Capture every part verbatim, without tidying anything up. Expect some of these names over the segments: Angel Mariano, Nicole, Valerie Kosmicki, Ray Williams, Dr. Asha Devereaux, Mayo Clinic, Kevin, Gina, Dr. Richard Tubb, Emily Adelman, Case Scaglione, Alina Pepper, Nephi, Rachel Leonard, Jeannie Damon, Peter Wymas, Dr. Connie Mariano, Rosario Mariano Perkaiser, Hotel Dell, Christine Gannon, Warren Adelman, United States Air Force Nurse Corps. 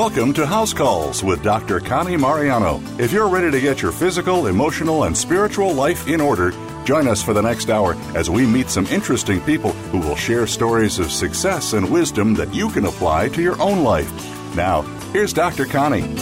Welcome to House Calls with Doctor Connie Mariano. If you're ready to get your physical, emotional, and spiritual life in order, join us for the next hour as we meet some interesting people who will share stories of success and wisdom that you can apply to your own life. Now, here's Doctor Connie.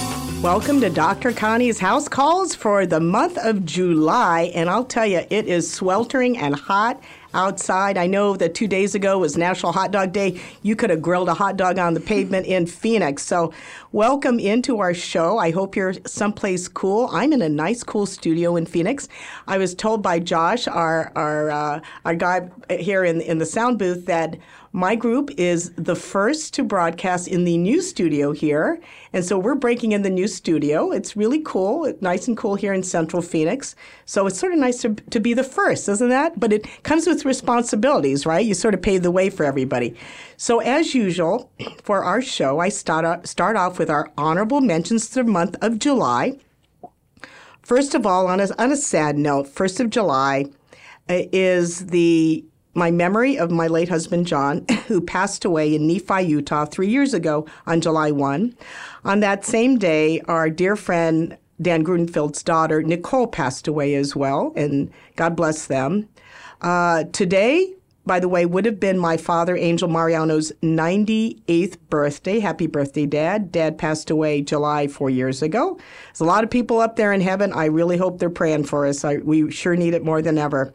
Welcome to Doctor Connie's House Calls for the month of July, and I'll tell you, it is sweltering and hot outside. I know that two days ago was National Hot Dog Day. You could have grilled a hot dog on the pavement in Phoenix. So welcome into our show. I hope you're someplace cool. I'm in a nice, cool studio in Phoenix. I was told by Josh, our our, uh, our guy here in, in the sound booth, that my group is the first to broadcast in the new studio here, and so we're breaking in the new studio. It's really cool. It's nice and cool here in Central Phoenix, so it's sort of nice to, to be the first, isn't that? But it comes with responsibilities, right? You sort of pave the way for everybody. So as usual, for our show, I start, start off with our honorable mentions for the month of July. First of all, on a, on a sad note, first of July uh, is the... my memory of my late husband, John, who passed away in Nephi, Utah, three years ago on July first. On that same day, our dear friend Dan Grudenfeld's daughter, Nicole, passed away as well, and God bless them. Uh, today, by the way, would have been my father, Angel Mariano's ninety-eighth birthday. Happy birthday, Dad. Dad passed away July four years ago. There's a lot of people up there in heaven. I really hope they're praying for us. I, we sure need it more than ever.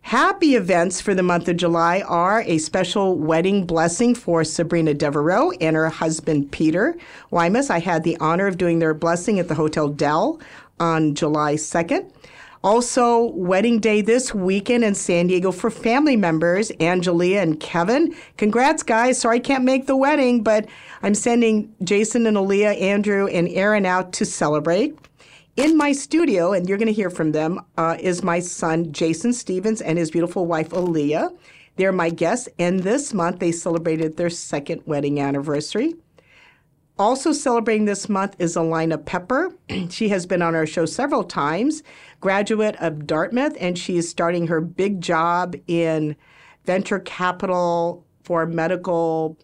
Happy events for the month of July are a special wedding blessing for Sabrina Devereaux and her husband, Peter Wymas. I had the honor of doing their blessing at the Hotel Dell on July second. Also, wedding day this weekend in San Diego for family members, Angelia and Kevin. Congrats, guys. Sorry I can't make the wedding, but I'm sending Jason and Aaliyah, Andrew, and Aaron out to celebrate. In my studio, and you're going to hear from them, uh, is my son, Jason Stevens, and his beautiful wife, Aaliyah. They're my guests, and this month they celebrated their second wedding anniversary. Also celebrating this month is Alina Pepper. She has been on our show several times, graduate of Dartmouth, and she is starting her big job in venture capital for medical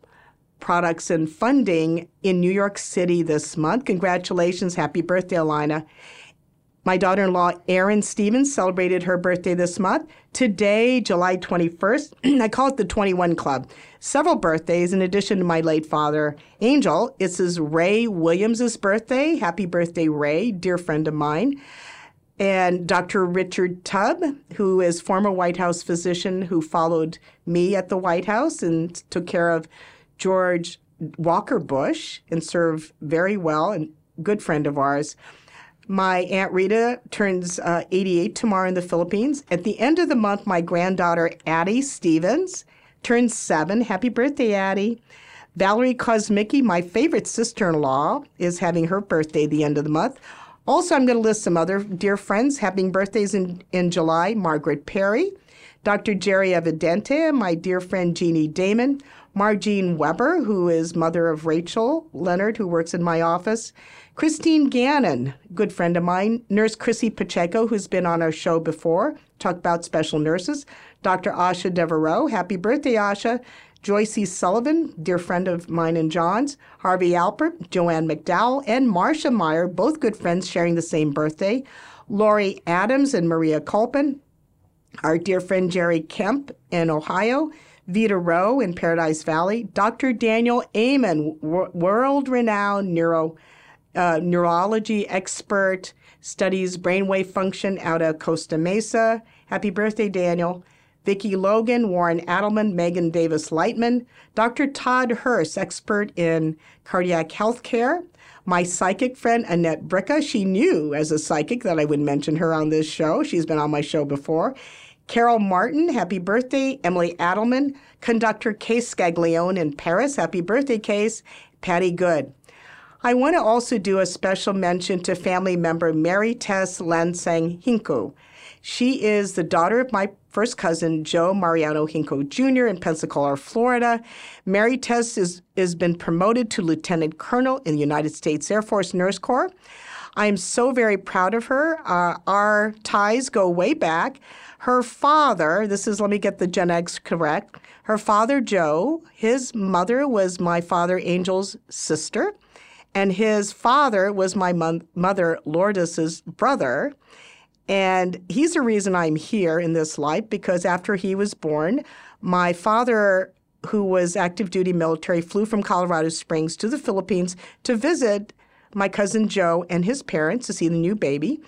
products and funding in New York City this month. Congratulations. Happy birthday, Alina. My daughter-in-law, Erin Stevens, celebrated her birthday this month. Today, July twenty-first, I call it the twenty-one Club. Several birthdays in addition to my late father, Angel. This is Ray Williams' birthday. Happy birthday, Ray, dear friend of mine. And Doctor Richard Tubb, who is former White House physician who followed me at the White House and took care of George Walker Bush and served very well, and good friend of ours. My Aunt Rita turns uh, eighty-eight tomorrow in the Philippines. At the end of the month, my granddaughter, Addie Stevens, turns seven. Happy birthday, Addie. Valerie Kosmicki, my favorite sister-in-law, is having her birthday at the end of the month. Also, I'm going to list some other dear friends having birthdays in, in July. Margaret Perry, Doctor Jerry Evidente, my dear friend Jeannie Damon, Margene Weber, who is mother of Rachel Leonard, who works in my office, Christine Gannon, good friend of mine, Nurse Chrissy Pacheco, who's been on our show before, talk about special nurses, Doctor Asha Devereaux, happy birthday, Asha, Joyce E. Sullivan, dear friend of mine and John's, Harvey Alpert, Joanne McDowell, and Marcia Meyer, both good friends sharing the same birthday, Lori Adams and Maria Culpin, our dear friend Jerry Kemp in Ohio, Vita Rowe in Paradise Valley, Doctor Daniel Amen, wor- world-renowned neuro, uh, neurology expert, studies brainwave function out of Costa Mesa. Happy birthday, Daniel. Vicki Logan, Warren Adelman, Megan Davis-Lightman, Doctor Todd Hurst, expert in cardiac health care, my psychic friend, Annette Bricka. She knew as a psychic that I would mention her on this show. She's been on my show before. Carol Martin, happy birthday. Emily Adelman, conductor Case Scaglione in Paris, happy birthday, Case. Patty Good. I want to also do a special mention to family member Mary Tess Lansang-Hinko. She is the daughter of my first cousin, Joe Mariano Hinko Junior in Pensacola, Florida. Mary Tess is, is been promoted to Lieutenant Colonel in the United States Air Force Nurse Corps. I am so very proud of her. Uh, our ties go way back. Her father, this is, let me get the Gen X correct, her father, Joe, his mother was my father, Angel's sister, And his father was my mon- mother, Lourdes's brother. And he's the reason I'm here in this life, because after he was born, my father, who was active duty military, flew from Colorado Springs to the Philippines to visit my cousin Joe and his parents to see the new baby.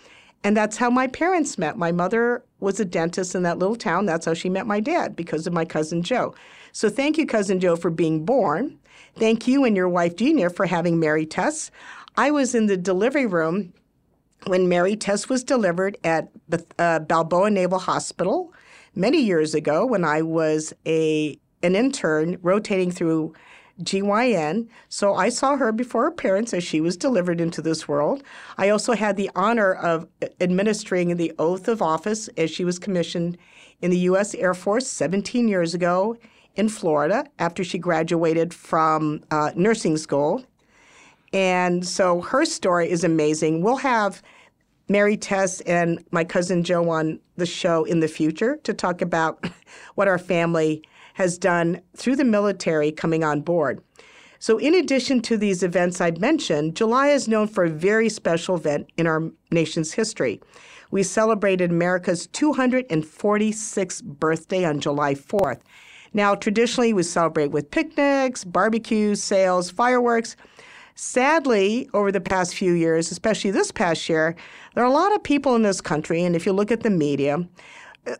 And that's how my parents met. My mother was a dentist in that little town. That's how she met my dad, because of my cousin Joe. So thank you, Cousin Joe, for being born. Thank you and your wife, Gina, for having Mary Tess. I was in the delivery room when Mary Tess was delivered at uh, Balboa Naval Hospital many years ago when I was a an intern rotating through G Y N. So I saw her before her parents as she was delivered into this world. I also had the honor of administering the oath of office as she was commissioned in the U S Air Force seventeen years ago in Florida after she graduated from uh, nursing school. And so her story is amazing. We'll have Mary Tess and my cousin Joe on the show in the future to talk about what our family has done through the military coming on board. So in addition to these events I've mentioned, July is known for a very special event in our nation's history. We celebrated America's two hundred forty-sixth birthday on July fourth. Now, traditionally, we celebrate with picnics, barbecues, sales, fireworks. Sadly, over the past few years, especially this past year, there are a lot of people in this country, and if you look at the media,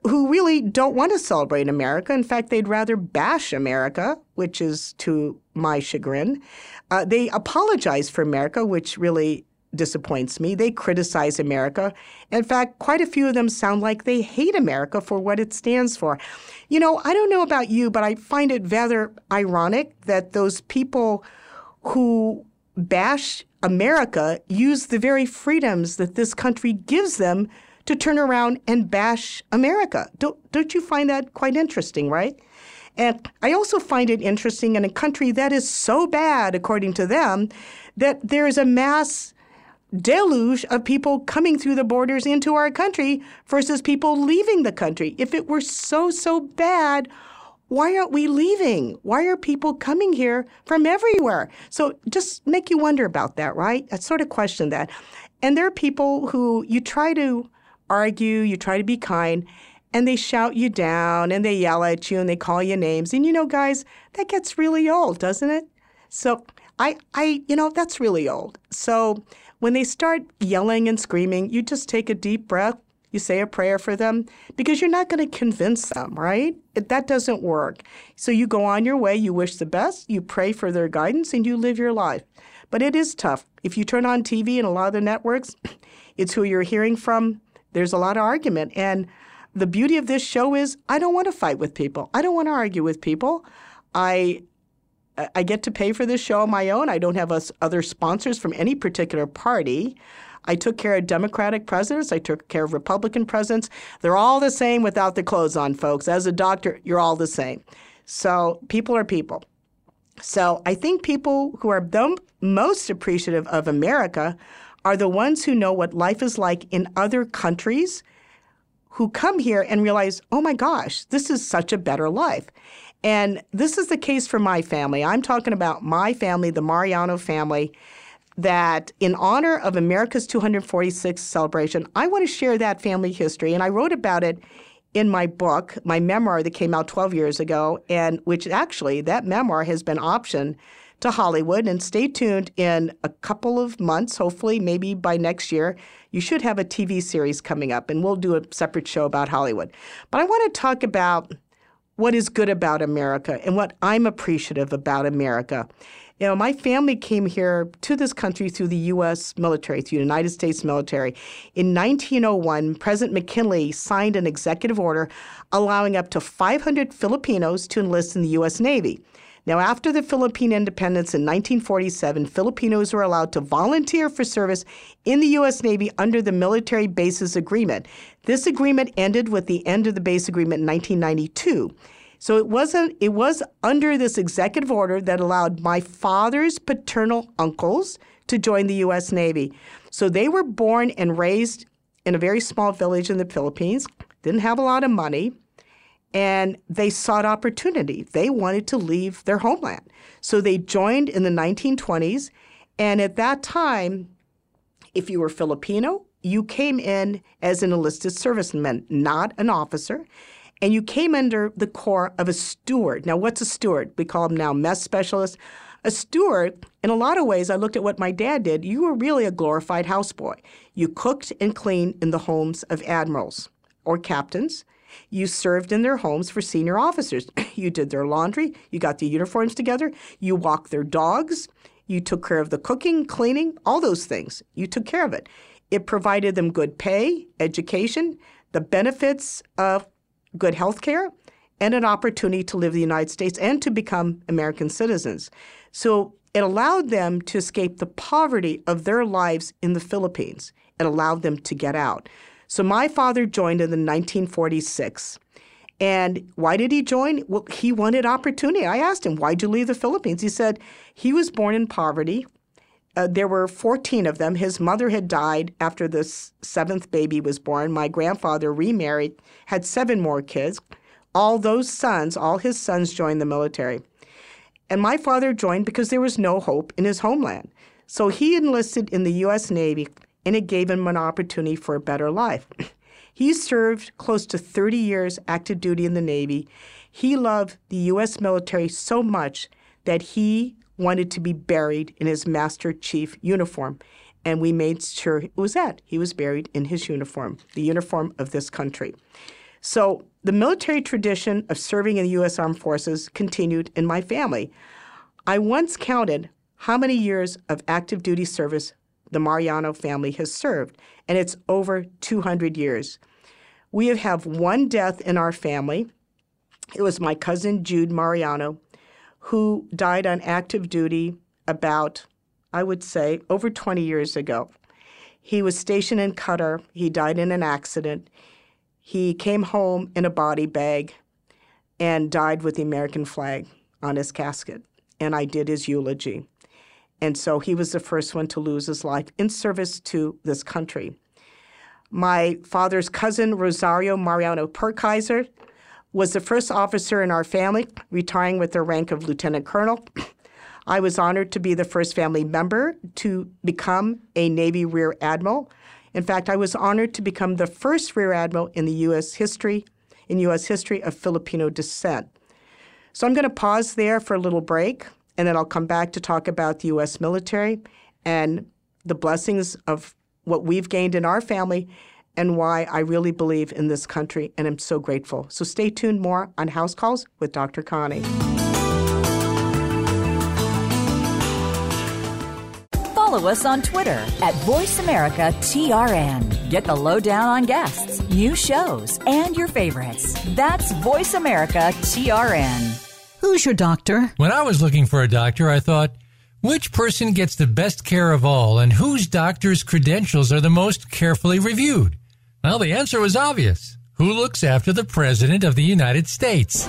who really don't want to celebrate America. In fact, they'd rather bash America, which is to my chagrin. Uh, they apologize for America, which really disappoints me. They criticize America. In fact, quite a few of them sound like they hate America for what it stands for. You know, I don't know about you, but I find it rather ironic that those people who bash America use the very freedoms that this country gives them to turn around and bash America. Don't, don't you find that quite interesting, right? And I also find it interesting in a country that is so bad, according to them, that there is a mass deluge of people coming through the borders into our country versus people leaving the country. If it were so, so bad, why aren't we leaving? Why are people coming here from everywhere? So just make you wonder about that, right? I sort of question that. And there are people who you try to argue, you try to be kind, and they shout you down, and they yell at you, and they call you names. And you know, guys, that gets really old, doesn't it? So I, I, you know, that's really old. So when they start yelling and screaming, you just take a deep breath. You say a prayer for them because you're not going to convince them, right? That doesn't work. So you go on your way, you wish the best, you pray for their guidance, and you live your life. But it is tough. If you turn on T V and a lot of the networks, it's who you're hearing from. There's a lot of argument. And the beauty of this show is I don't want to fight with people. I don't want to argue with people. I I get to pay for this show on my own. I don't have us other sponsors from any particular party. I took care of Democratic presidents. I took care of Republican presidents. They're all the same without the clothes on, folks. As a doctor, you're all the same. So people are people. So I think people who are the most appreciative of America are the ones who know what life is like in other countries, who come here and realize, oh my gosh, this is such a better life. And this is the case for my family. I'm talking about my family, the Mariano family, that in honor of America's two hundred forty-sixth celebration, I want to share that family history. And I wrote about it in my book, my memoir that came out twelve years ago, and which actually that memoir has been optioned to Hollywood. And stay tuned in a couple of months, hopefully maybe by next year, you should have a T V series coming up, and we'll do a separate show about Hollywood. But I want to talk about what is good about America and what I'm appreciative about America. You know, my family came here to this country through the U S military, through the United States military. In nineteen oh one, President McKinley signed an executive order allowing up to five hundred Filipinos to enlist in the U S Navy. Now, after the Philippine independence in nineteen forty-seven, Filipinos were allowed to volunteer for service in the U S Navy under the Military Bases Agreement. This agreement ended with the end of the base agreement in nineteen ninety-two. So it wasn't, it was under this executive order that allowed my father's paternal uncles to join the U S Navy. So they were born and raised in a very small village in the Philippines, didn't have a lot of money. And they sought opportunity. They wanted to leave their homeland. So they joined in the nineteen twenties, And at that time, if you were Filipino, you came in as an enlisted serviceman, not an officer, and you came under the corps of a steward. Now, what's a steward? We call them now mess specialists. A steward, in a lot of ways, I looked at what my dad did. You were really a glorified houseboy. You cooked and cleaned in the homes of admirals or captains. You served in their homes for senior officers. You did their laundry. You got the uniforms together. You walked their dogs. You took care of the cooking, cleaning, all those things. You took care of it. It provided them good pay, education, the benefits of good health care, and an opportunity to live in the United States and to become American citizens. So it allowed them to escape the poverty of their lives in the Philippines. It allowed them to get out. So my father joined in nineteen forty-six. And why did he join? Well, he wanted opportunity. I asked him, why'd you leave the Philippines? He said he was born in poverty. Uh, there were fourteen of them. His mother had died after the seventh baby was born. My grandfather remarried, had seven more kids. All those sons, all his sons joined the military. And my father joined because there was no hope in his homeland. So he enlisted in the U S Navy, and it gave him an opportunity for a better life. He served close to thirty years active duty in the Navy. He loved the U S military so much that he wanted to be buried in his Master Chief uniform, and we made sure it was that. He was buried in his uniform, the uniform of this country. So the military tradition of serving in the U S Armed Forces continued in my family. I once counted how many years of active duty service the Mariano family has served, and it's over two hundred years. We have one death in our family. It was my cousin Jude Mariano, who died on active duty about, I would say, over twenty years ago. He was stationed in Qatar. He died in an accident. He came home in a body bag and died with the American flag on his casket, and I did his eulogy. And so he was the first one to lose his life in service to this country. My father's cousin, Rosario Mariano Perkaiser, was the first officer in our family, retiring with the rank of Lieutenant Colonel. I was honored to be the first family member to become a Navy Rear Admiral. In fact, I was honored to become the first Rear Admiral in the U S history, in U S history of Filipino descent. So I'm going to pause there for a little break, and then I'll come back to talk about the U S military and the blessings of what we've gained in our family and why I really believe in this country and I'm so grateful. So stay tuned more on House Calls with Doctor Connie. Follow us on Twitter at Voice America T R N. Get the lowdown on guests, new shows, and your favorites. That's Voice America T R N. Who's your doctor? When I was looking for a doctor, I thought, which person gets the best care of all and whose doctor's credentials are the most carefully reviewed? Well, the answer was obvious. Who looks after the President of the United States?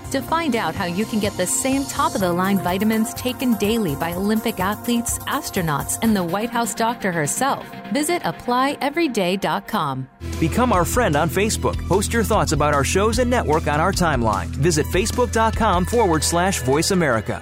To find out how you can get the same top-of-the-line vitamins taken daily by Olympic athletes, astronauts, and the White House doctor herself, visit apply everyday dot com. Become our friend on Facebook. Post your thoughts about our shows and network on our timeline. Visit facebook.com forward slash Voice America.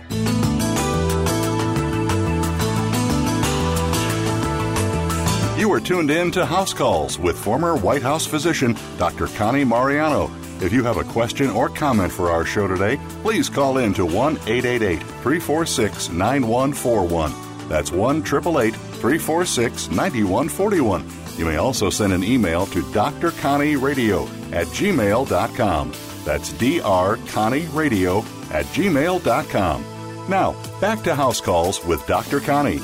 You are tuned in to House Calls with former White House physician Doctor Connie Mariano. If you have a question or comment for our show today, please call in to one eight eight eight, three four six, nine one four one. That's one eight eight eight, three four six, nine one four one. You may also send an email to d r connie radio at gmail dot com. That's d r connie radio at gmail dot com. Now, back to House Calls with Doctor Connie.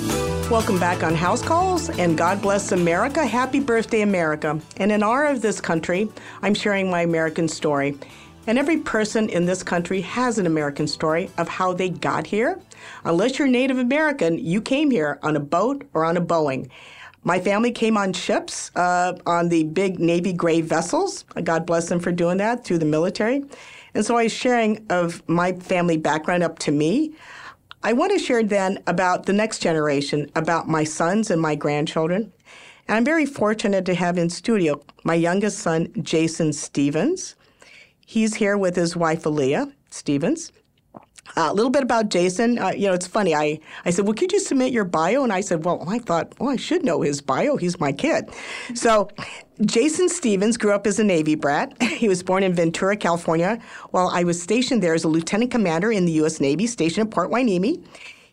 Welcome back on House Calls, and God bless America. Happy birthday, America. And in honor of this country, I'm sharing my American story. And every person in this country has an American story of how they got here. Unless you're Native American, you came here on a boat or on a Boeing. My family came on ships, uh, on the big Navy gray vessels. God bless them for doing that through the military. And so I was sharing of my family background up to me. I want to share then about the next generation, about my sons and my grandchildren. And I'm very fortunate to have in studio my youngest son, Jason Stevens. He's here with his wife, Aaliyah Stevens. Uh, a little bit about Jason. Uh, you know, it's funny. I, I said, well, could you submit your bio? And I said, well, I thought, well, I should know his bio. He's my kid. So Jason Stevens grew up as a Navy brat. He was born in Ventura, California, while I was stationed there as a lieutenant commander in the U S Navy, stationed at Port Hueneme.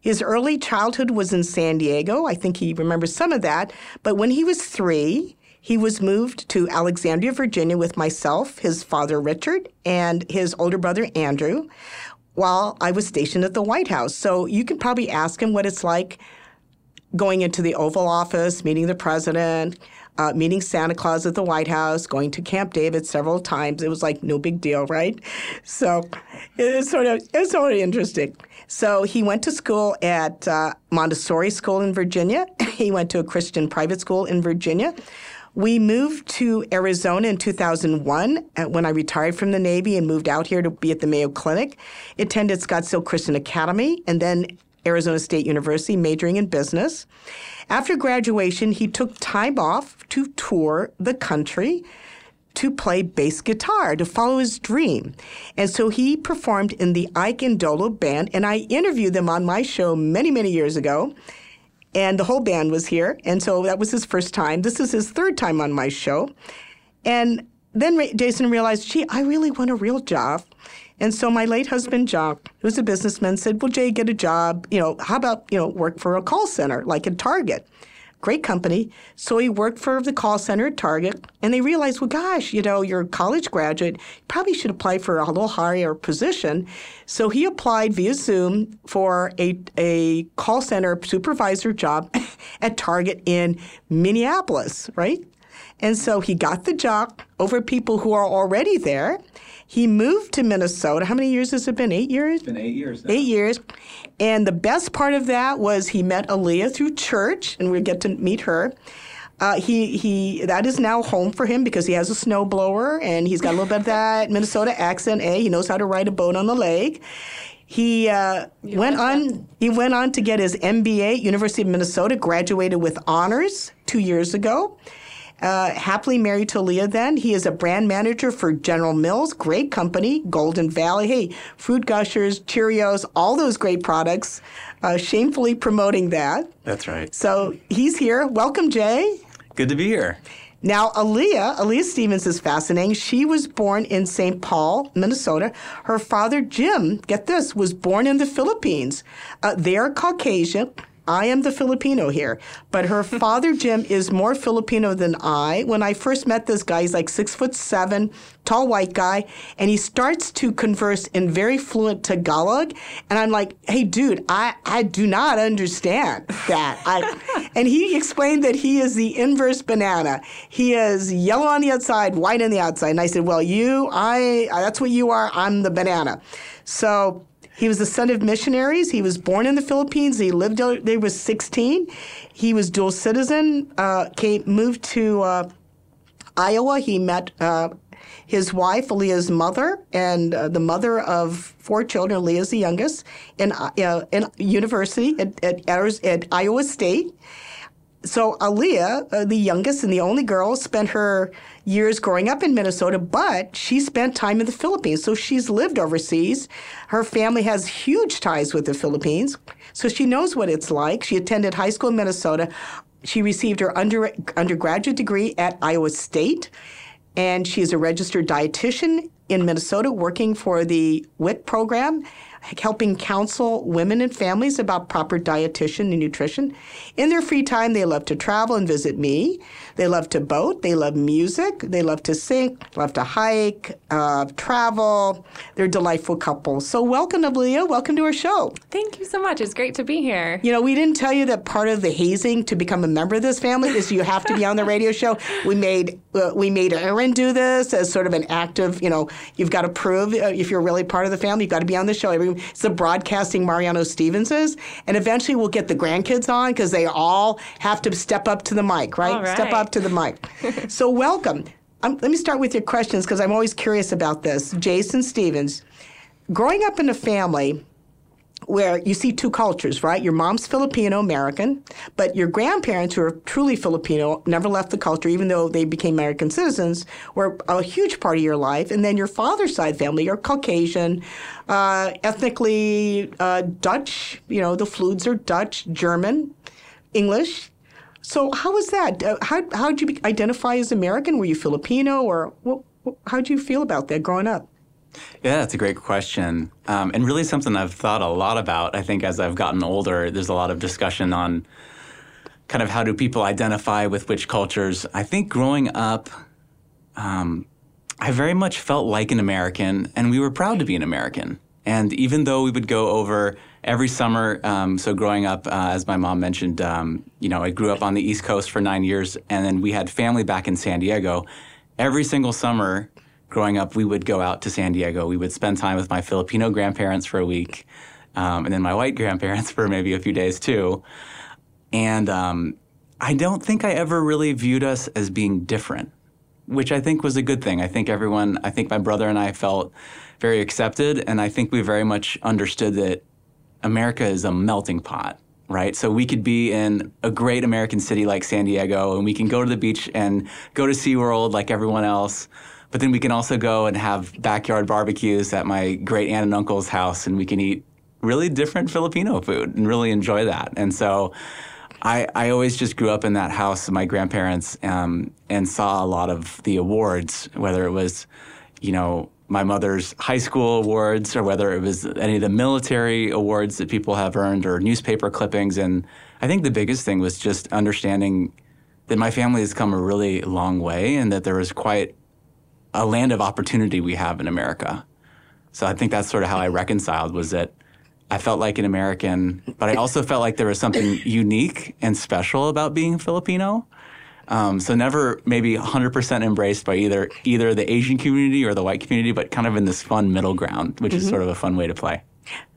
His early childhood was in San Diego. I think he remembers some of that. But when he was three, he was moved to Alexandria, Virginia, with myself, his father, Richard, and his older brother, Andrew, while I was stationed at the White House. So you can probably ask him what it's like going into the Oval Office, meeting the president, uh, meeting Santa Claus at the White House, going to Camp David several times. It was like no big deal, right? So it was sort of, it was sort of interesting. So he went to school at uh, Montessori School in Virginia. He went to a Christian private school in Virginia. We moved to Arizona in two thousand one when I retired from the Navy and moved out here to be at the Mayo Clinic, attended Scottsdale Christian Academy and then Arizona State University, majoring in business. After graduation, he took time off to tour the country to play bass guitar, to follow his dream. And so he performed in the Ike and Dolo Band, and I interviewed them on my show many, many years ago. And the whole band was here. And so that was his first time. This is his third time on my show. And then Ray- Jason realized, gee, I really want a real job. And so my late husband, John, who was a businessman, said, well, Jay, get a job. You know, how about, you know, work for a call center like at Target? Great company. So he worked for the call center at Target. And they realized, well, gosh, you know, you're a college graduate. You probably should apply for a little higher position. So he applied via Zoom for a, a call center supervisor job at Target in Minneapolis, right? And so he got the job over people who are already there. He moved to Minnesota. How many years has it been? Eight years? It's been eight years now. Eight years. And the best part of that was he met Aaliyah through church, and we get to meet her. Uh, he he that is now home for him because he has a snowblower, and he's got a little bit of that Minnesota accent. Eh? He knows how to ride a boat on the lake. He uh, went on. He went on to get his M B A, University of Minnesota, graduated with honors two years ago. Uh, happily married to Leah then. He is a brand manager for General Mills, great company, Golden Valley. Hey, Fruit Gushers, Cheerios, all those great products, uh, shamefully promoting that. That's right. So he's here. Welcome, Jay. Good to be here. Now, Aaliyah, Aaliyah Stevens is fascinating. She was born in Saint Paul, Minnesota. Her father, Jim, get this, was born in the Philippines. Uh, they're Caucasian. I am the Filipino here, but her father, Jim, is more Filipino than I. When I first met this guy, he's like six foot seven, tall white guy, and he starts to converse in very fluent Tagalog. And I'm like, hey, dude, I, I do not understand that. I, and he explained that he is the inverse banana. He is yellow on the outside, white on the outside. And I said, well, you, I, that's what you are. I'm the banana. So he was the son of missionaries. He was born in the Philippines. He lived there. He was sixteen. He was dual citizen. Uh, came moved to uh, Iowa. He met uh, his wife, Aaliyah's mother, and uh, the mother of four children. Aaliyah's the youngest in uh, in university at, at at Iowa State. So Aaliyah, uh, the youngest and the only girl, spent her years growing up in Minnesota, but she spent time in the Philippines. So she's lived overseas. Her family has huge ties with the Philippines. So she knows what it's like. She attended high school in Minnesota. She received her under, undergraduate degree at Iowa State, and she is a registered dietitian in Minnesota working for the W I T program, helping counsel women and families about proper dietitian and nutrition. In their free time, they love to travel and visit me. They love to boat. They love music. They love to sing, love to hike, uh, travel. They're a delightful couple. So welcome, Aaliyah. Welcome to our show. Thank you so much. It's great to be here. You know, we didn't tell you that part of the hazing to become a member of this family is you have to be on the radio show. We made uh, we made Aaron do this as sort of an act of, you know, you've got to prove uh, if you're really part of the family, you've got to be on the show every It's the broadcasting Mariano Stevens is. And eventually we'll get the grandkids on because they all have to step up to the mic, right? All right. Step up to the mic. So welcome. Um, let me start with your questions because I'm always curious about this. Jason Stevens, growing up in a family where you see two cultures, right? Your mom's Filipino-American, but your grandparents, who are truly Filipino, never left the culture, even though they became American citizens, were a huge part of your life. And then your father's side family are Caucasian, uh, ethnically uh, Dutch. You know, the Floods are Dutch, German, English. So how was that? How how'd you identify as American? Were you Filipino? Or what, how'd you feel about that growing up? Yeah, that's a great question, um, and really something I've thought a lot about. I think as I've gotten older, there's a lot of discussion on kind of how do people identify with which cultures. I think growing up, um, I very much felt like an American, and we were proud to be an American. And even though we would go over every summer, um, so growing up, uh, as my mom mentioned, um, you know, I grew up on the East Coast for nine years, and then we had family back in San Diego. Every single summer, growing up, we would go out to San Diego. We would spend time with my Filipino grandparents for a week, um, and then my white grandparents for maybe a few days too. And um, I don't think I ever really viewed us as being different, which I think was a good thing. I think everyone, I think my brother and I felt very accepted, and I think we very much understood that America is a melting pot, right? So we could be in a great American city like San Diego, and we can go to the beach and go to SeaWorld like everyone else. But then we can also go and have backyard barbecues at my great aunt and uncle's house, and we can eat really different Filipino food and really enjoy that. And so I, I always just grew up in that house with my grandparents, um, and saw a lot of the awards, whether it was, you know, my mother's high school awards or whether it was any of the military awards that people have earned or newspaper clippings. And I think the biggest thing was just understanding that my family has come a really long way and that there was quite a land of opportunity we have in America. So I think that's sort of how I reconciled, was that I felt like an American, but I also felt like there was something unique and special about being Filipino. Um, so never maybe one hundred percent embraced by either either the Asian community or the white community, but kind of in this fun middle ground, which mm-hmm. is sort of a fun way to play.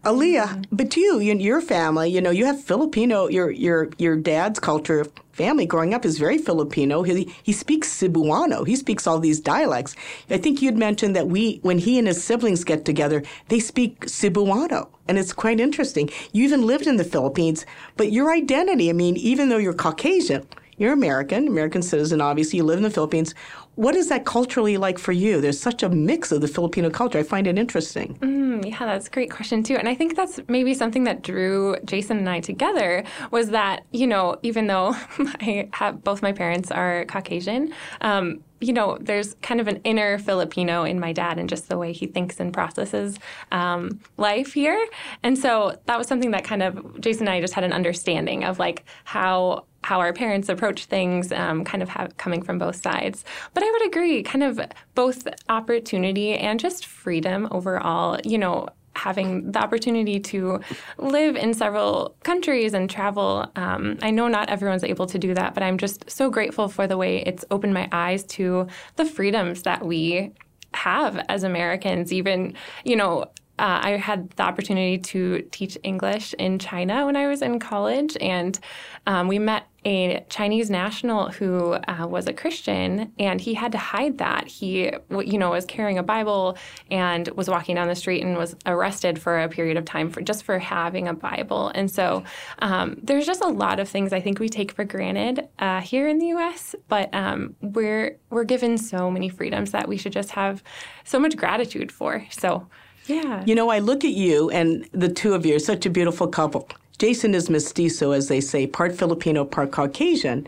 Aaliyah, but you, you, your family, you know, you have Filipino, your your your dad's culture family growing up is very Filipino. He he speaks Cebuano. He speaks all these dialects. I think you'd mentioned that we, when he and his siblings get together, they speak Cebuano, and it's quite interesting. You even lived in the Philippines, but your identity, I mean, even though you're Caucasian, you're American, American citizen, obviously, you live in the Philippines. What is that culturally like for you? There's such a mix of the Filipino culture. I find it interesting. Mm, yeah, that's a great question, too. And I think that's maybe something that drew Jason and I together was that, you know, even though I have both my parents are Caucasian, um, you know, there's kind of an inner Filipino in my dad and just the way he thinks and processes um, life here. And so that was something that kind of Jason and I just had an understanding of, like, how how our parents approach things, um, kind of have, coming from both sides. But I would agree, kind of both opportunity and just freedom overall, you know, having the opportunity to live in several countries and travel. Um, I know not everyone's able to do that, but I'm just so grateful for the way it's opened my eyes to the freedoms that we have as Americans. Even, you know, Uh, I had the opportunity to teach English in China when I was in college, and um, we met a Chinese national who uh, was a Christian, and he had to hide that. He, you know, was carrying a Bible and was walking down the street and was arrested for a period of time for just for having a Bible. And so um, there's just a lot of things I think we take for granted uh, here in the U S, but um, we're we're given so many freedoms that we should just have so much gratitude for. So. Yeah. You know, I look at you and the two of you are such a beautiful couple. Jason is mestizo, as they say, part Filipino, part Caucasian,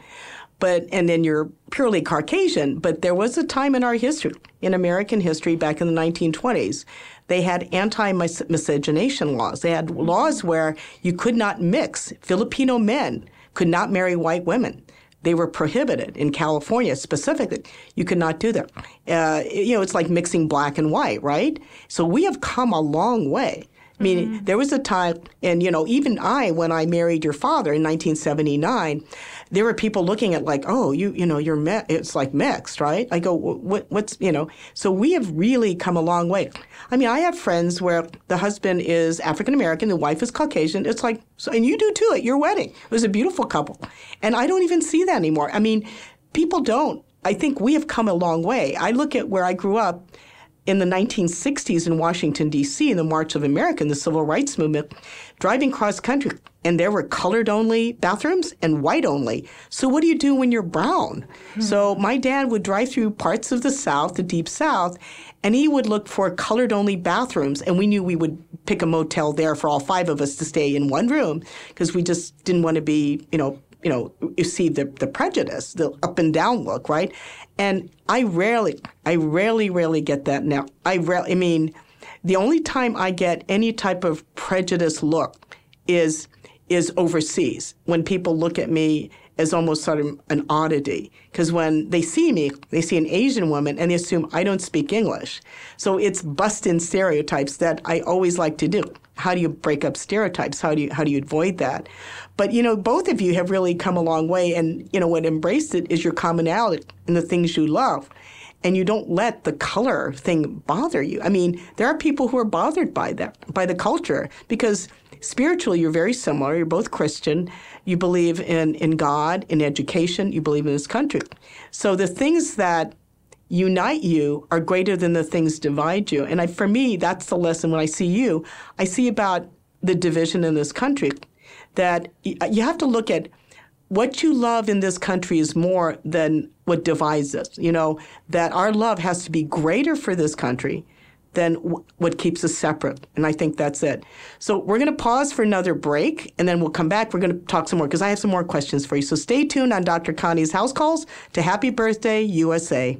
but and then you're purely Caucasian. But there was a time in our history, in American history, back in the nineteen twenties, they had anti-miscegenation laws. They had laws where you could not mix. Filipino men could not marry white women. They were prohibited in California specifically. You could not do that. Uh, you know, it's like mixing black and white, right? So we have come a long way. I mean, mm-hmm. there was a time, and, you know, even I, when I married your father in nineteen seventy-nine, there were people looking at like, oh, you you know, you're me- it's like mixed, right? I go, what what's, you know, so we have really come a long way. I mean, I have friends where the husband is African-American, the wife is Caucasian. It's like, so, and you do too at your wedding. It was a beautiful couple. And I don't even see that anymore. I mean, people don't. I think we have come a long way. I look at where I grew up. In the nineteen sixties in Washington, D C, in the March of America, in the Civil Rights Movement, driving cross-country, and there were colored-only bathrooms and white-only. So what do you do when you're brown? Mm-hmm. So my dad would drive through parts of the South, the Deep South, and he would look for colored-only bathrooms, and we knew we would pick a motel there for all five of us to stay in one room because we just didn't want to be, you know, you know, you see the, the prejudice, the up and down look, right? And I rarely, I rarely, rarely get that now. I rarely, I mean, the only time I get any type of prejudice look is is overseas, when people look at me as almost sort of an oddity. Because when they see me, they see an Asian woman and they assume I don't speak English. So it's busting stereotypes that I always like to do. How do you break up stereotypes? How do you how do you avoid that? But, you know, both of you have really come a long way. And, you know, what embraced it is your commonality and the things you love. And you don't let the color thing bother you. I mean, there are people who are bothered by that, by the culture, because spiritually you're very similar. You're both Christian. You believe in, in God, in education. You believe in this country. So the things that unite you are greater than the things divide you. And I, for me, that's the lesson when I see you. I see about the division in this country, that you have to look at what you love in this country is more than what divides us. You know, that our love has to be greater for this country than w- what keeps us separate. And I think that's it. So we're going to pause for another break, and then we'll come back. We're going to talk some more because I have some more questions for you. So stay tuned on Doctor Connie's House Calls to Happy Birthday, U S A.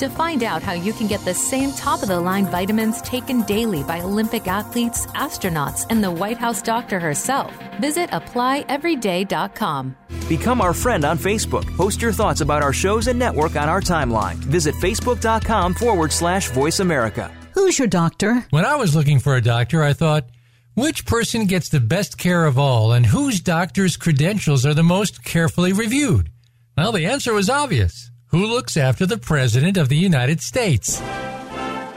To find out how you can get the same top-of-the-line vitamins taken daily by Olympic athletes, astronauts, and the White House doctor herself, visit apply everyday dot com. Become our friend on Facebook. Post your thoughts about our shows and network on our timeline. Visit facebook.com forward slash Voice America. Who's your doctor? When I was looking for a doctor, I thought, which person gets the best care of all and whose doctor's credentials are the most carefully reviewed? Well, the answer was obvious. Who looks after the President of the United States?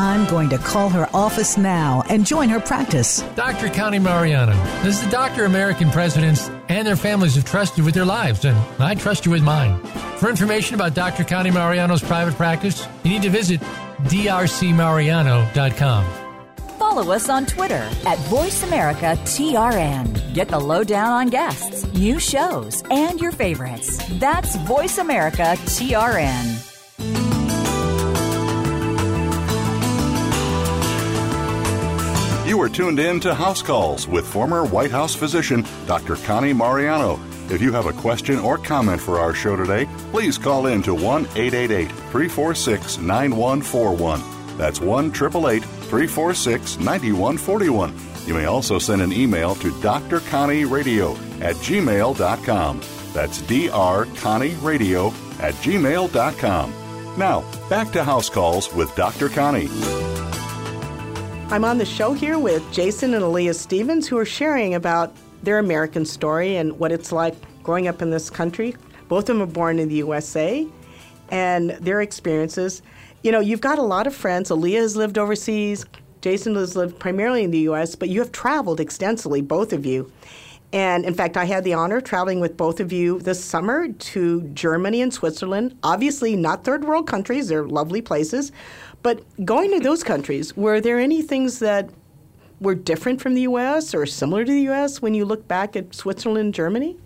I'm going to call her office now and join her practice. Doctor Connie Mariano. This is the doctor American presidents and their families have trusted with their lives, and I trust you with mine. For information about Doctor Connie Mariano's private practice, you need to visit d r c mariano dot com. Follow us on Twitter at Voice America T R N. Get the lowdown on guests, new shows, and your favorites. That's Voice America T R N. You are tuned in to House Calls with former White House physician Doctor Connie Mariano. If you have a question or comment for our show today, please call in to one eight eight eight, three four six, nine one four one. That's one eight eight eight, three four six, nine one four one. You may also send an email to drconnieradio at gmail dot com. That's d r connie radio at gmail dot com. Now, back to House Calls with Doctor Connie. I'm on the show here with Jason and Aaliyah Stevens, who are sharing about their American story and what it's like growing up in this country. Both of them are born in the U S A, and their experiences. You know, you've got a lot of friends. Aaliyah has lived overseas. Jason has lived primarily in the U S, but you have traveled extensively, both of you. And, in fact, I had the honor of traveling with both of you this summer to Germany and Switzerland. Obviously not third world countries. They're lovely places. But going to those countries, were there any things that were different from the U S or similar to the U S when you look back at Switzerland and Germany?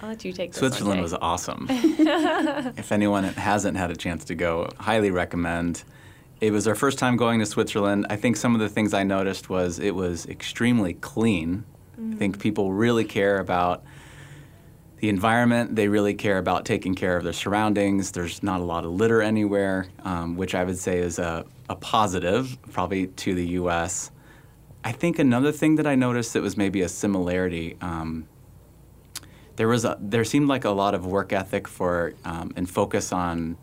I'll let you take this Switzerland one, was awesome. If anyone hasn't had a chance to go, highly recommend. It was our first time going to Switzerland. I think some of the things I noticed was it was extremely clean. Mm. I think people really care about the environment. They really care about taking care of their surroundings. There's not a lot of litter anywhere, um, which I would say is a, a positive, probably, to the U S. I think another thing that I noticed that was maybe a similarity, um, There was a, there seemed like a lot of work ethic for um, and focus on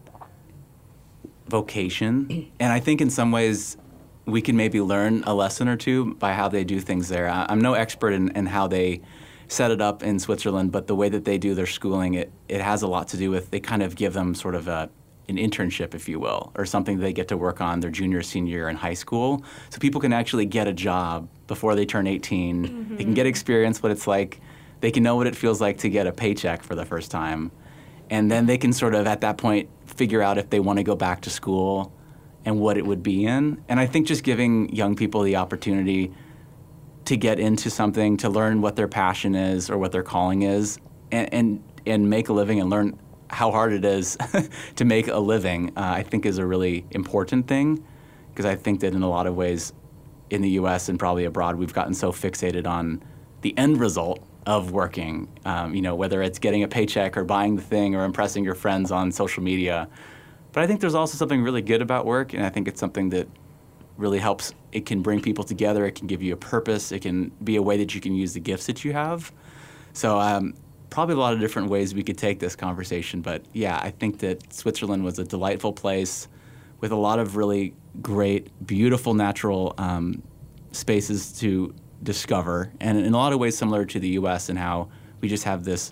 vocation, and I think in some ways we can maybe learn a lesson or two by how they do things there. I, I'm no expert in, in how they set it up in Switzerland, but the way that they do their schooling, it, it has a lot to do with, they kind of give them sort of a, an internship, if you will, or something that they get to work on their junior, senior year in high school, so people can actually get a job before they turn eighteen. Mm-hmm. They can get experience what it's like. They can know what it feels like to get a paycheck for the first time. And then they can sort of, at that point, figure out if they want to go back to school and what it would be in. And I think just giving young people the opportunity to get into something, to learn what their passion is or what their calling is, and and, and make a living and learn how hard it is to make a living, uh, I think is a really important thing. Because I think that in a lot of ways in the U S and probably abroad, we've gotten so fixated on the end result of working, um, you know, whether it's getting a paycheck or buying the thing or impressing your friends on social media. But I think there's also something really good about work, and I think it's something that really helps. It can bring people together. It can give you a purpose. It can be a way that you can use the gifts that you have. So um, probably a lot of different ways we could take this conversation. But, yeah, I think that Switzerland was a delightful place with a lot of really great, beautiful natural um, spaces to discover, and in a lot of ways similar to the U S in how we just have this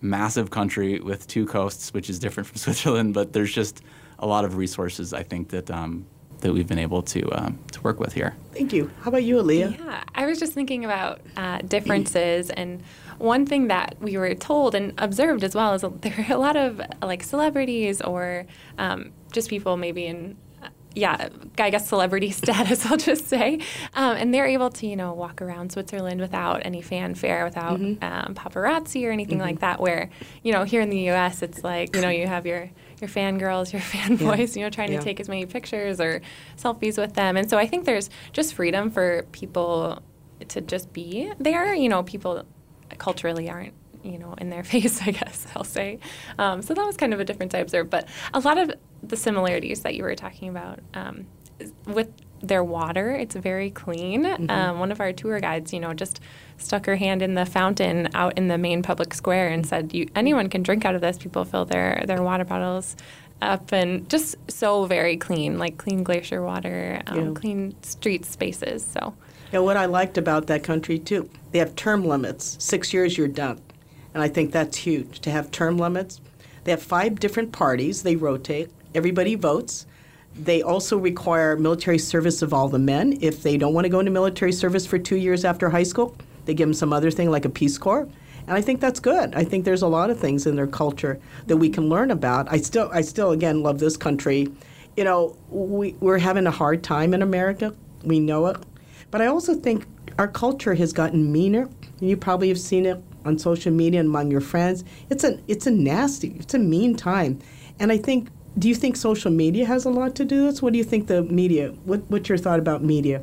massive country with two coasts, which is different from Switzerland, but there's just a lot of resources, I think, that um, that we've been able to um, to work with here. Thank you. How about you, Aaliyah? Yeah, I was just thinking about uh, differences, and one thing that we were told and observed as well is there are a lot of like celebrities or um, just people maybe in Yeah, I guess celebrity status, I'll just say. Um, and they're able to, you know, walk around Switzerland without any fanfare, without mm-hmm. um, paparazzi or anything mm-hmm. like that, where, you know, here in the U S it's like, you know, you have your, your fangirls, your fanboys, yeah. you know, trying yeah. to take as many pictures or selfies with them. And so I think there's just freedom for people to just be there. You know, people culturally aren't, you know, in their face, I guess I'll say. Um, so that was kind of a difference I observed. But a lot of the similarities that you were talking about um, with their water, it's very clean. Mm-hmm. Um, one of our tour guides, you know, just stuck her hand in the fountain out in the main public square and said, you, anyone can drink out of this. People fill their, their water bottles up, and just so very clean, like clean glacier water, um, yeah. clean street spaces. So, yeah, what I liked about that country, too, they have term limits. Six years, you're done. And I think that's huge, to have term limits. They have five different parties. They rotate. Everybody votes. They also require military service of all the men. If they don't want to go into military service for two years after high school, they give them some other thing like a Peace Corps. And I think that's good. I think there's a lot of things in their culture that we can learn about. I still, I still again, love this country. You know, we, we're having a hard time in America. We know it. But I also think our culture has gotten meaner. You probably have seen it on social media and among your friends. It's a, it's a nasty, it's a mean time. And I think, do you think social media has a lot to do with this? What do you think the media, what, what's your thought about media?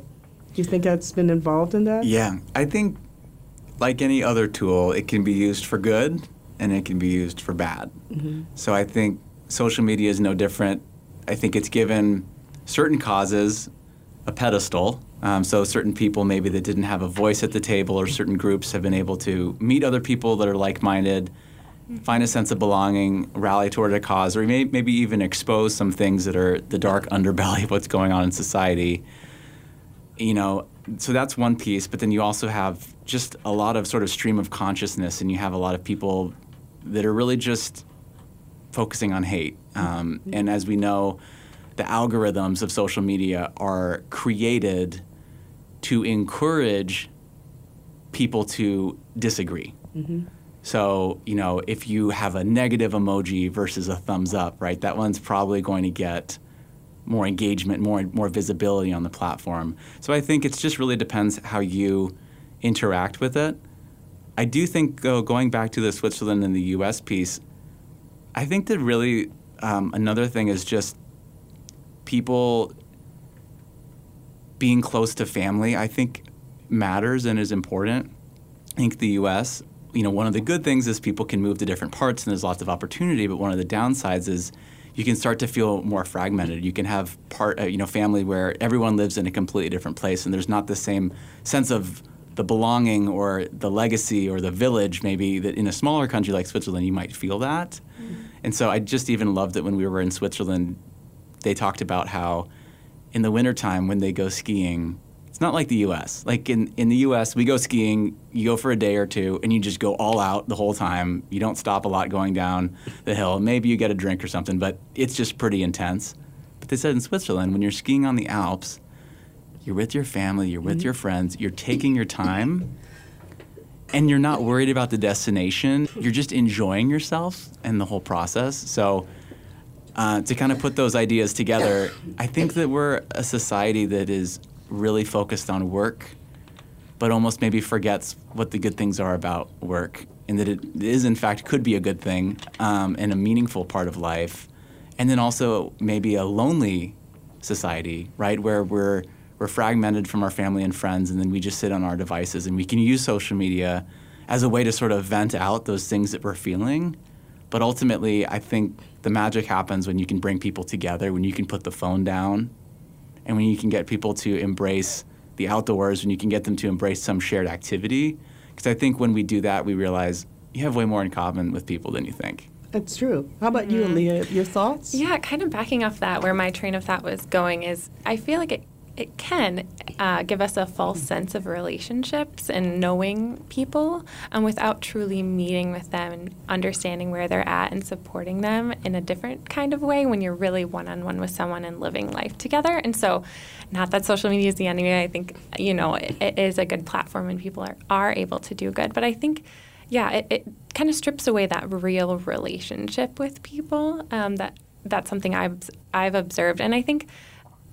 Do you think that's been involved in that? Yeah, I think like any other tool, it can be used for good and it can be used for bad. Mm-hmm. So I think social media is no different. I think it's given certain causes a pedestal Um, so certain people maybe that didn't have a voice at the table, or certain groups have been able to meet other people that are like-minded, find a sense of belonging, rally toward a cause, or may, maybe even expose some things that are the dark underbelly of what's going on in society. You know, so that's one piece, but then you also have just a lot of sort of stream of consciousness, and you have a lot of people that are really just focusing on hate. Um, and as we know, the algorithms of social media are created to encourage people to disagree. Mm-hmm. So, you know, if you have a negative emoji versus a thumbs up, right, that one's probably going to get more engagement, more more visibility on the platform. So I think it just really depends how you interact with it. I do think, though, going back to the Switzerland and the U S piece, I think that really um, another thing is just people being close to family, I think, matters and is important. I think the U S, you know, one of the good things is people can move to different parts and there's lots of opportunity, but one of the downsides is you can start to feel more fragmented. You can have part, uh, you know, family where everyone lives in a completely different place and there's not the same sense of the belonging or the legacy or the village maybe that in a smaller country like Switzerland you might feel that. Mm-hmm. And so I just even loved it when we were in Switzerland, they talked about how in the wintertime when they go skiing, it's not like the U S Like in, in the U S, we go skiing, you go for a day or two, and you just go all out the whole time. You don't stop a lot going down the hill. Maybe you get a drink or something, but it's just pretty intense. But they said in Switzerland, when you're skiing on the Alps, you're with your family, you're with mm-hmm. your friends, you're taking your time, and you're not worried about the destination. You're just enjoying yourself and the whole process. So uh, to kind of put those ideas together, I think that we're a society that is really focused on work, but almost maybe forgets what the good things are about work, and that it is, in fact, could be a good thing um, and a meaningful part of life. And then also maybe a lonely society, right, where we're, we're fragmented from our family and friends, and then we just sit on our devices, and we can use social media as a way to sort of vent out those things that we're feeling. But ultimately, I think the magic happens when you can bring people together, when you can put the phone down, and when you can get people to embrace the outdoors, when you can get them to embrace some shared activity. Because I think when we do that, we realize you have way more in common with people than you think. That's true. How about you, Aaliyah? Your thoughts? Yeah, kind of backing off that, where my train of thought was going is I feel like it, it can uh, give us a false sense of relationships and knowing people um, without truly meeting with them and understanding where they're at and supporting them in a different kind of way when you're really one-on-one with someone and living life together. And so not that social media is the enemy. I think, you know, it, it is a good platform and people are, are able to do good. But I think, yeah, it, it kind of strips away that real relationship with people. Um, that that's something I've, I've observed. And I think,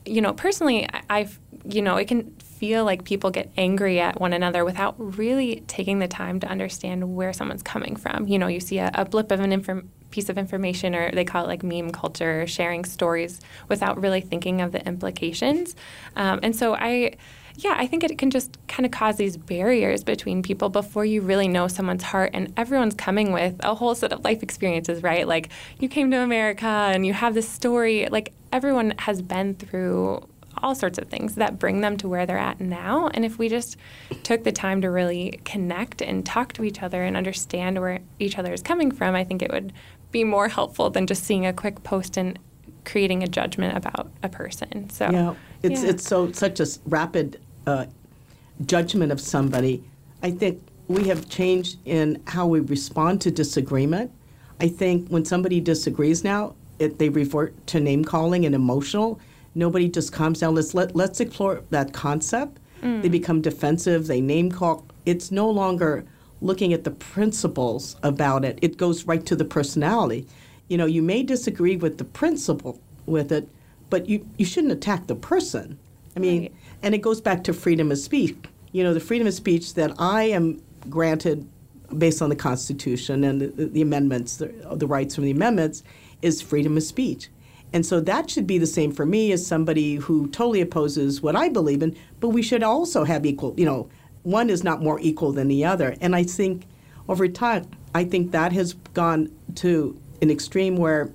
you know, personally, I've, you know, it can feel like people get angry at one another without really taking the time to understand where someone's coming from. You know, you see a, a blip of an inform- piece of information, or they call it like meme culture, sharing stories without really thinking of the implications. Um, and so I, yeah, I think it can just kind of cause these barriers between people before you really know someone's heart. And everyone's coming with a whole set of life experiences, right? Like you came to America and you have this story. Like everyone has been through all sorts of things that bring them to where they're at now. And if we just took the time to really connect and talk to each other and understand where each other is coming from, I think it would be more helpful than just seeing a quick post and creating a judgment about a person. So yeah, it's yeah. it's so such a rapid Uh, judgment of somebody. I think we have changed in how we respond to disagreement. I think when somebody disagrees now, it, they revert to name-calling and emotional. Nobody just calms down. Let's, let, let's explore that concept. Mm. They become defensive. They name-call. It's no longer looking at the principles about it. It goes right to the personality. You know, you may disagree with the principle with it, but you, you shouldn't attack the person. I mean, right. And it goes back to freedom of speech. You know, the freedom of speech that I am granted based on the Constitution and the, the amendments, the, the rights from the amendments, is freedom of speech. And so that should be the same for me as somebody who totally opposes what I believe in, but we should also have equal, you know, one is not more equal than the other. And I think over time, I think that has gone to an extreme where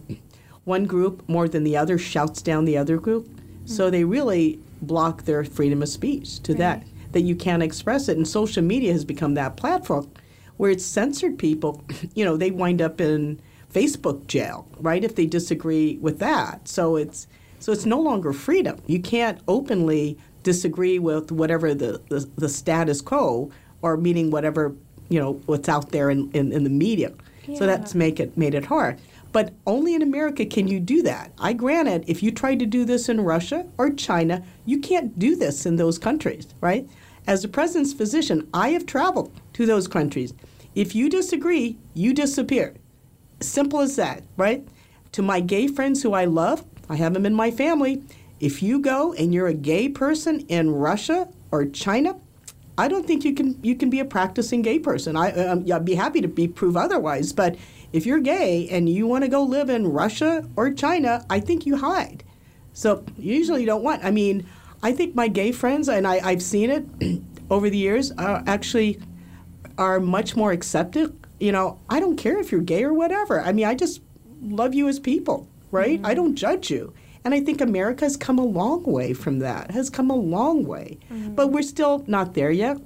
one group more than the other shouts down the other group. Mm-hmm. So they really block their freedom of speech to right. that, that you can't express it. And social media has become that platform where it's censored people. You know, they wind up in Facebook jail, right, if they disagree with that. So it's so it's no longer freedom. You can't openly disagree with whatever the, the, the status quo or meaning whatever, you know, what's out there in, in, in the media. Yeah. So that's make it made it hard. But only in America can you do that. I grant it, if you tried to do this in Russia or China, you can't do this in those countries, right? As the president's physician, I have traveled to those countries. If you disagree, you disappear. Simple as that, right? To my gay friends who I love, I have them in my family. If you go and you're a gay person in Russia or China, I don't think you can you can be a practicing gay person. I, um, I'd be happy to be prove otherwise, but if you're gay and you want to go live in Russia or China, I think you hide. So you usually don't want, I mean, I think my gay friends, and I, I've seen it over the years, uh, actually are much more accepted. You know, I don't care if you're gay or whatever. I mean, I just love you as people, right? Mm-hmm. I don't judge you. And I think America has come a long way from that, has come a long way. Mm-hmm. But we're still not there yet,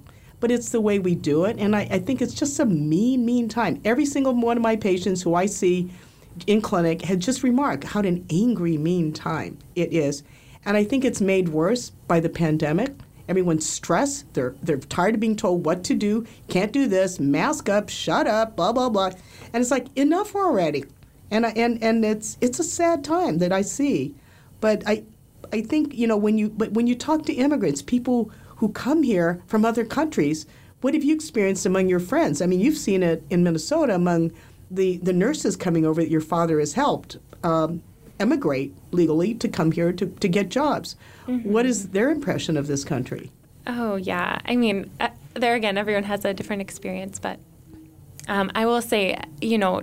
but it's the way we do it. And I, I think it's just a mean, mean time. Every single one of my patients who I see in clinic had just remarked how an angry, mean time it is. And I think it's made worse by the pandemic. Everyone's stressed. They're, they're tired of being told what to do. Can't do this. Mask up. Shut up. Blah, blah, blah. And it's like, enough already. And, I, and, and it's, it's a sad time that I see. But I, I think, you know, when you but when you talk to immigrants, people who come here from other countries, what have you experienced among your friends? I mean, you've seen it in Minnesota among the, the nurses coming over that your father has helped um, emigrate legally to come here to, to get jobs. Mm-hmm. What is their impression of this country? Oh, yeah. I mean, uh, there again, everyone has a different experience. But um, I will say, you know,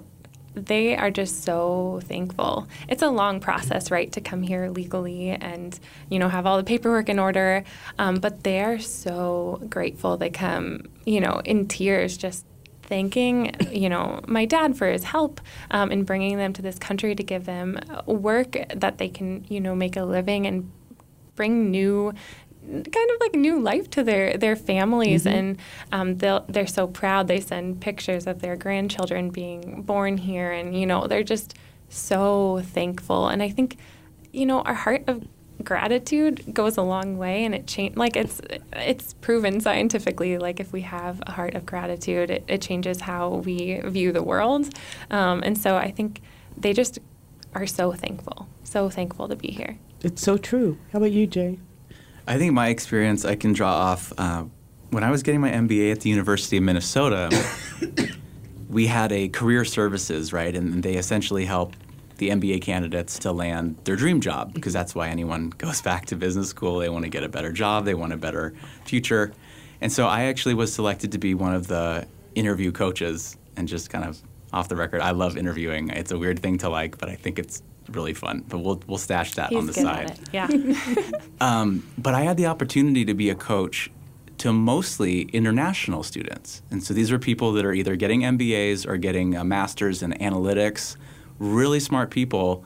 they are just so thankful. It's a long process, right, to come here legally and, you know, have all the paperwork in order. Um, but they are so grateful. They come, you know, in tears, just thanking, you know, my dad for his help um, in bringing them to this country to give them work that they can, you know, make a living and bring new kind of like new life to their, their families. Mm-hmm. And um, they'll, they're so proud. They send pictures of their grandchildren being born here. And, you know, they're just so thankful. And I think, you know, our heart of gratitude goes a long way, and it change like it's it's proven scientifically, like if we have a heart of gratitude, it, it changes how we view the world. Um, and so I think they just are so thankful, so thankful to be here. It's so true. How about you, Jay? I think my experience I can draw off, uh, when I was getting my M B A at the University of Minnesota, we had a career services, right? And they essentially help the M B A candidates to land their dream job, because that's why anyone goes back to business school. They want to get a better job. They want a better future. And so I actually was selected to be one of the interview coaches, and just kind of off the record, I love interviewing. It's a weird thing to like, but I think it's really fun, but we'll we'll stash that He's on the good side. At it. Yeah. um, but I had the opportunity to be a coach to mostly international students, and so these are people that are either getting M B As or getting a master's in analytics, really smart people,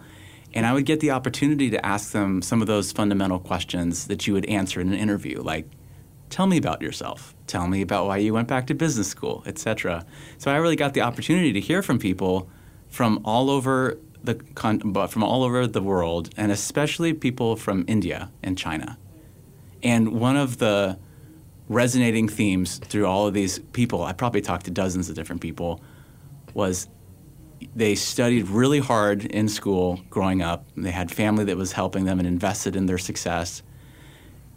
and I would get the opportunity to ask them some of those fundamental questions that you would answer in an interview, like, tell me about yourself, tell me about why you went back to business school, et cetera. So I really got the opportunity to hear from people from all over The con- but from all over the world, and especially people from India and China. And one of the resonating themes through all of these people, I probably talked to dozens of different people, was they studied really hard in school growing up. They had family that was helping them and invested in their success.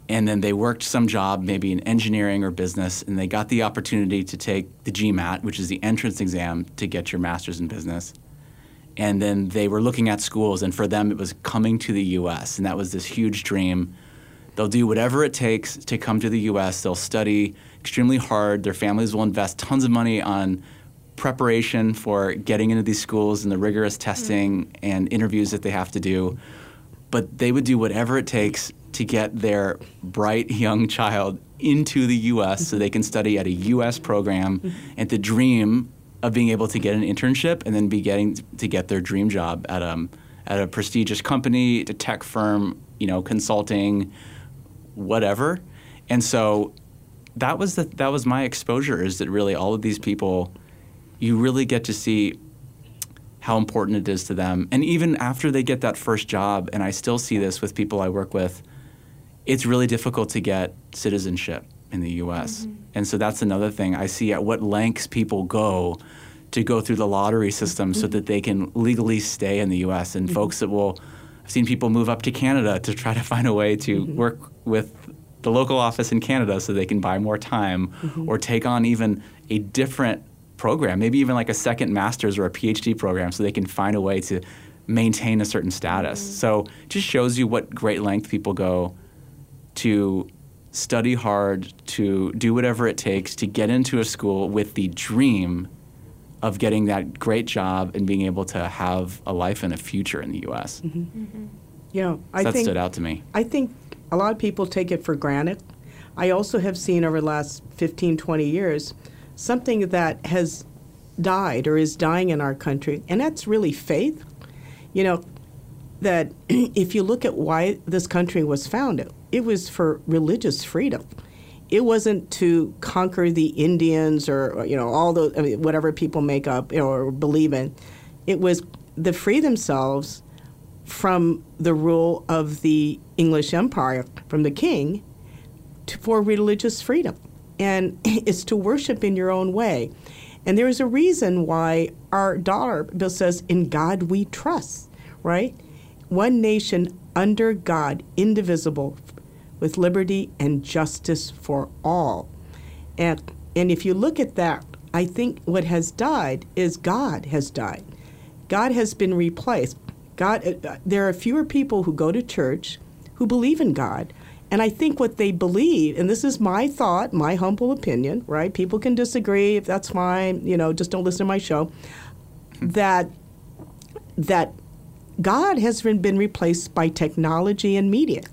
And then they worked some job, maybe in engineering or business, and they got the opportunity to take the G MAT, which is the entrance exam to get your master's in business. And then they were looking at schools, and for them it was coming to the U S, and that was this huge dream. They'll do whatever it takes to come to the U S. They'll study extremely hard. Their families will invest tons of money on preparation for getting into these schools and the rigorous testing mm-hmm. and interviews that they have to do. But they would do whatever it takes to get their bright young child into the U S mm-hmm. so they can study at a U S program mm-hmm. and to dream of being able to get an internship and then be getting to get their dream job at um at a prestigious company, a tech firm, you know, consulting, whatever. And so that was the, that was my exposure, is that really all of these people, you really get to see how important it is to them. And even after they get that first job, and I still see this with people I work with, it's really difficult to get citizenship in the U S. Mm-hmm. And so that's another thing. I see at what lengths people go to go through the lottery system so that they can legally stay in the U S. And mm-hmm. folks that will, I've seen people move up to Canada to try to find a way to mm-hmm. work with the local office in Canada so they can buy more time mm-hmm. or take on even a different program, maybe even like a second master's or a P H D program, so they can find a way to maintain a certain status. Mm-hmm. So it just shows you what great length people go to study hard, to do whatever it takes to get into a school with the dream of getting that great job and being able to have a life and a future in the U S. Mm-hmm. Mm-hmm. Yeah, I so that think, stood out to me. I think a lot of people take it for granted. I also have seen over the last fifteen, twenty years something that has died or is dying in our country, and that's really faith. You know, that if you look at why this country was founded, it was for religious freedom. It wasn't to conquer the Indians or, you know, all the, I mean, whatever people make up or believe in. It was to free themselves from the rule of the English Empire, from the king, to, for religious freedom. And it's to worship in your own way. And there is a reason why our dollar bill says, "In God we trust," right? One nation under God, indivisible, with liberty and justice for all. And and if you look at that, I think what has died is God has died. God has been replaced. God, uh, there are fewer people who go to church who believe in God. And I think what they believe, and this is my thought, my humble opinion, right? People can disagree, if that's fine, you know, just don't listen to my show, that that God has been replaced by technology and media.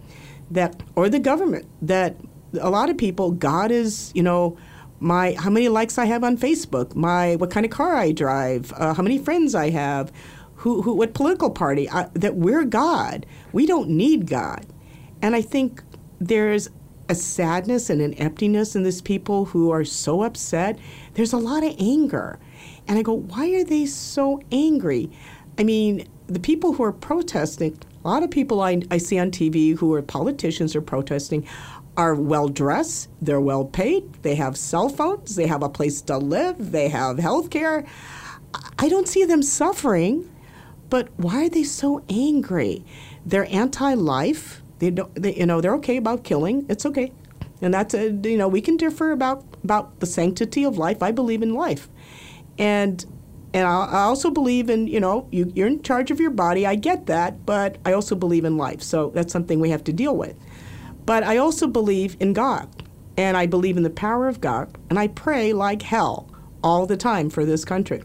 That, or the government, that a lot of people, God is, you know, my, how many likes I have on Facebook, my, what kind of car I drive, uh, how many friends I have, who, who, what political party, I, that we're God. We don't need God. And I think there's a sadness and an emptiness in these people who are so upset. There's a lot of anger. And I go, why are they so angry? I mean, the people who are protesting, a lot of people I, I see on T V who are politicians or protesting are well-dressed, they're well-paid, they have cell phones, they have a place to live, they have health care. I don't see them suffering, but why are they so angry? They're anti-life. They don't, they, you know, they're okay about killing. It's okay. And that's, a, you know, we can differ about, about the sanctity of life. I believe in life. And... And I also believe in, you know, you, you're in charge of your body. I get that, but I also believe in life. So that's something we have to deal with. But I also believe in God, and I believe in the power of God, and I pray like hell all the time for this country,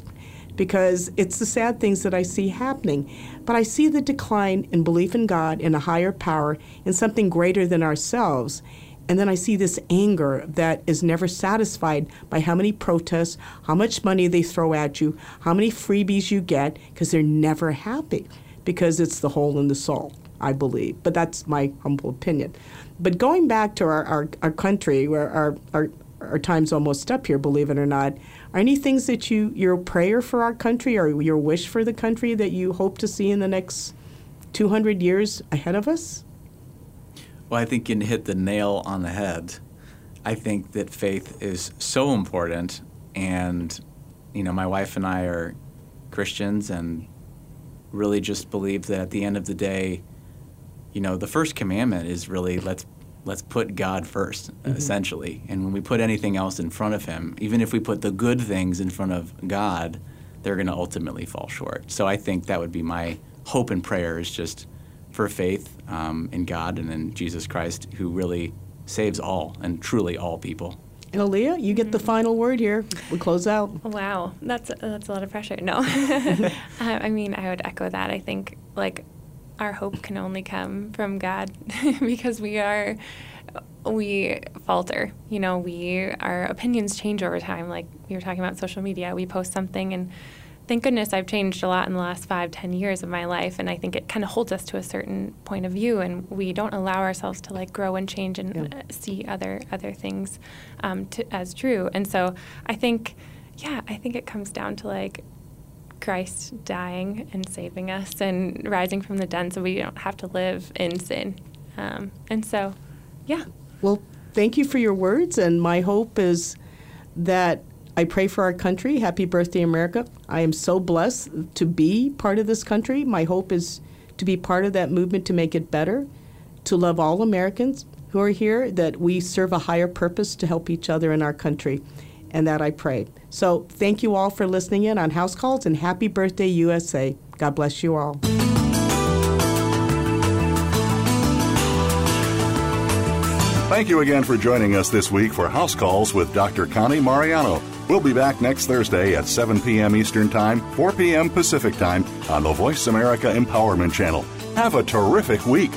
because it's the sad things that I see happening. But I see the decline in belief in God, in a higher power, in something greater than ourselves. And then I see this anger that is never satisfied by how many protests, how much money they throw at you, how many freebies you get, because they're never happy, because it's the hole in the soul, I believe. But that's my humble opinion. But going back to our, our, our country, where our, our, our time's almost up here, believe it or not, are any things that you, your prayer for our country or your wish for the country that you hope to see in the next two hundred years ahead of us? Well, I think you hit the nail on the head. I think that faith is so important, and, you know, my wife and I are Christians and really just believe that at the end of the day, you know, the first commandment is really let's let's put God first, mm-hmm. essentially. And when we put anything else in front of him, even if we put the good things in front of God, they're going to ultimately fall short. So I think that would be my hope and prayer, is just for faith um, in God and in Jesus Christ, who really saves all and truly all people. And Aaliyah, you get the final word here. We'll close out. Wow, that's that's a lot of pressure. No, I mean, I would echo that. I think, like, our hope can only come from God, because we are, we falter. You know, we, our opinions change over time. Like, we were talking about social media. We post something and thank goodness I've changed a lot in the last five, ten years of my life, and I think it kind of holds us to a certain point of view, and we don't allow ourselves to like grow and change and yeah. see other other things um, to, as true. And so I think, yeah, I think it comes down to like Christ dying and saving us and rising from the dead, so we don't have to live in sin. Um, and so, yeah. Well, thank you for your words, and my hope is that I pray for our country. Happy birthday, America. I am so blessed to be part of this country. My hope is to be part of that movement to make it better, to love all Americans who are here, that we serve a higher purpose to help each other in our country, and that I pray. So thank you all for listening in on House Calls, and happy birthday, U S A. God bless you all. Thank you again for joining us this week for House Calls with Doctor Connie Mariano. We'll be back next Thursday at seven p.m. Eastern Time, four p.m. Pacific Time on the Voice America Empowerment Channel. Have a terrific week.